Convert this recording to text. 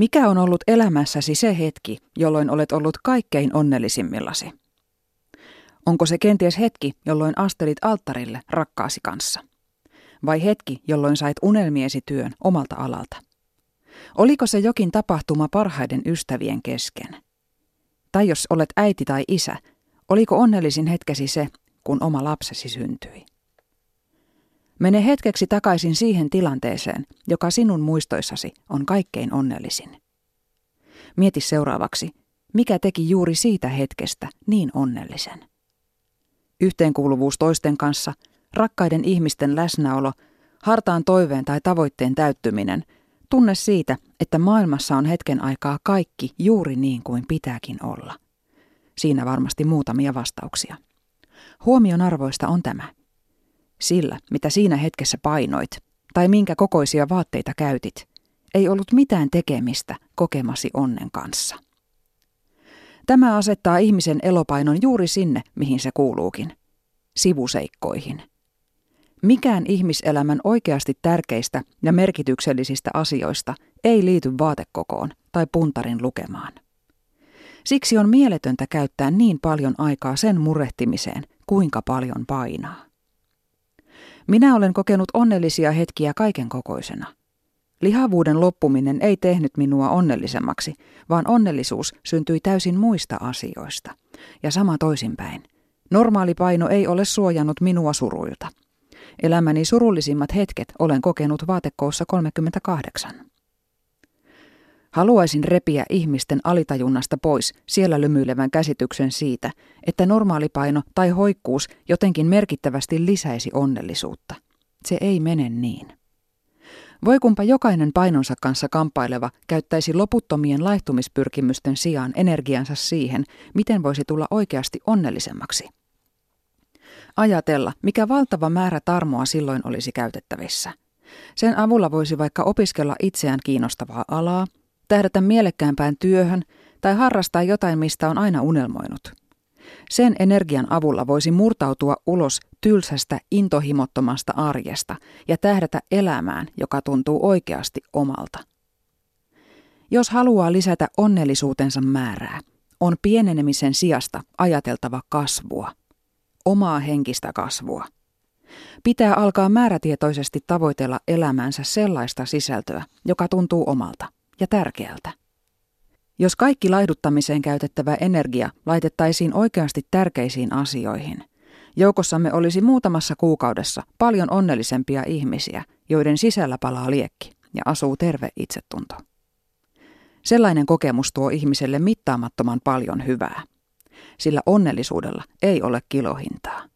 Mikä on ollut elämässäsi se hetki, jolloin olet ollut kaikkein onnellisimmillasi? Onko se kenties hetki, jolloin astelit alttarille rakkaasi kanssa? Vai hetki, jolloin sait unelmiesi työn omalta alalta? Oliko se jokin tapahtuma parhaiden ystävien kesken? Tai jos olet äiti tai isä, oliko onnellisin hetkesi se, kun oma lapsesi syntyi? Mene hetkeksi takaisin siihen tilanteeseen, joka sinun muistoissasi on kaikkein onnellisin. Mieti seuraavaksi, mikä teki juuri siitä hetkestä niin onnellisen. Yhteenkuuluvuus toisten kanssa, rakkaiden ihmisten läsnäolo, hartaan toiveen tai tavoitteen täyttyminen, tunne siitä, että maailmassa on hetken aikaa kaikki juuri niin kuin pitääkin olla. Siinä varmasti muutamia vastauksia. Huomionarvoista on tämä. Sillä, mitä siinä hetkessä painoit, tai minkä kokoisia vaatteita käytit, ei ollut mitään tekemistä kokemasi onnen kanssa. Tämä asettaa ihmisen elopainon juuri sinne, mihin se kuuluukin, sivuseikkoihin. Mikään ihmiselämän oikeasti tärkeistä ja merkityksellisistä asioista ei liity vaatekokoon tai puntarin lukemaan. Siksi on mieletöntä käyttää niin paljon aikaa sen murehtimiseen, kuinka paljon painaa. Minä olen kokenut onnellisia hetkiä kaiken kokoisena. Lihavuuden loppuminen ei tehnyt minua onnellisemmaksi, vaan onnellisuus syntyi täysin muista asioista. Ja sama toisinpäin. Normaali paino ei ole suojannut minua suruilta. Elämäni surullisimmat hetket olen kokenut vaatekoossa 38. Haluaisin repiä ihmisten alitajunnasta pois siellä lymyilevän käsityksen siitä, että normaalipaino tai hoikkuus jotenkin merkittävästi lisäisi onnellisuutta. Se ei mene niin. Voi kunpa jokainen painonsa kanssa kamppaileva käyttäisi loputtomien laihtumispyrkimysten sijaan energiansa siihen, miten voisi tulla oikeasti onnellisemmaksi. Ajatella, mikä valtava määrä tarmoa silloin olisi käytettävissä. Sen avulla voisi vaikka opiskella itseään kiinnostavaa alaa, tähdätä mielekkäämpään työhön tai harrastaa jotain, mistä on aina unelmoinut. Sen energian avulla voisi murtautua ulos tylsästä, intohimottomasta arjesta ja tähdätä elämään, joka tuntuu oikeasti omalta. Jos haluaa lisätä onnellisuutensa määrää, on pienenemisen sijasta ajateltava kasvua, omaa henkistä kasvua. Pitää alkaa määrätietoisesti tavoitella elämänsä sellaista sisältöä, joka tuntuu omalta ja tärkeältä. Jos kaikki laihduttamiseen käytettävä energia laitettaisiin oikeasti tärkeisiin asioihin, joukossamme olisi muutamassa kuukaudessa paljon onnellisempia ihmisiä, joiden sisällä palaa liekki ja asuu terve itsetunto. Sellainen kokemus tuo ihmiselle mittaamattoman paljon hyvää, sillä onnellisuudella ei ole kilohintaa.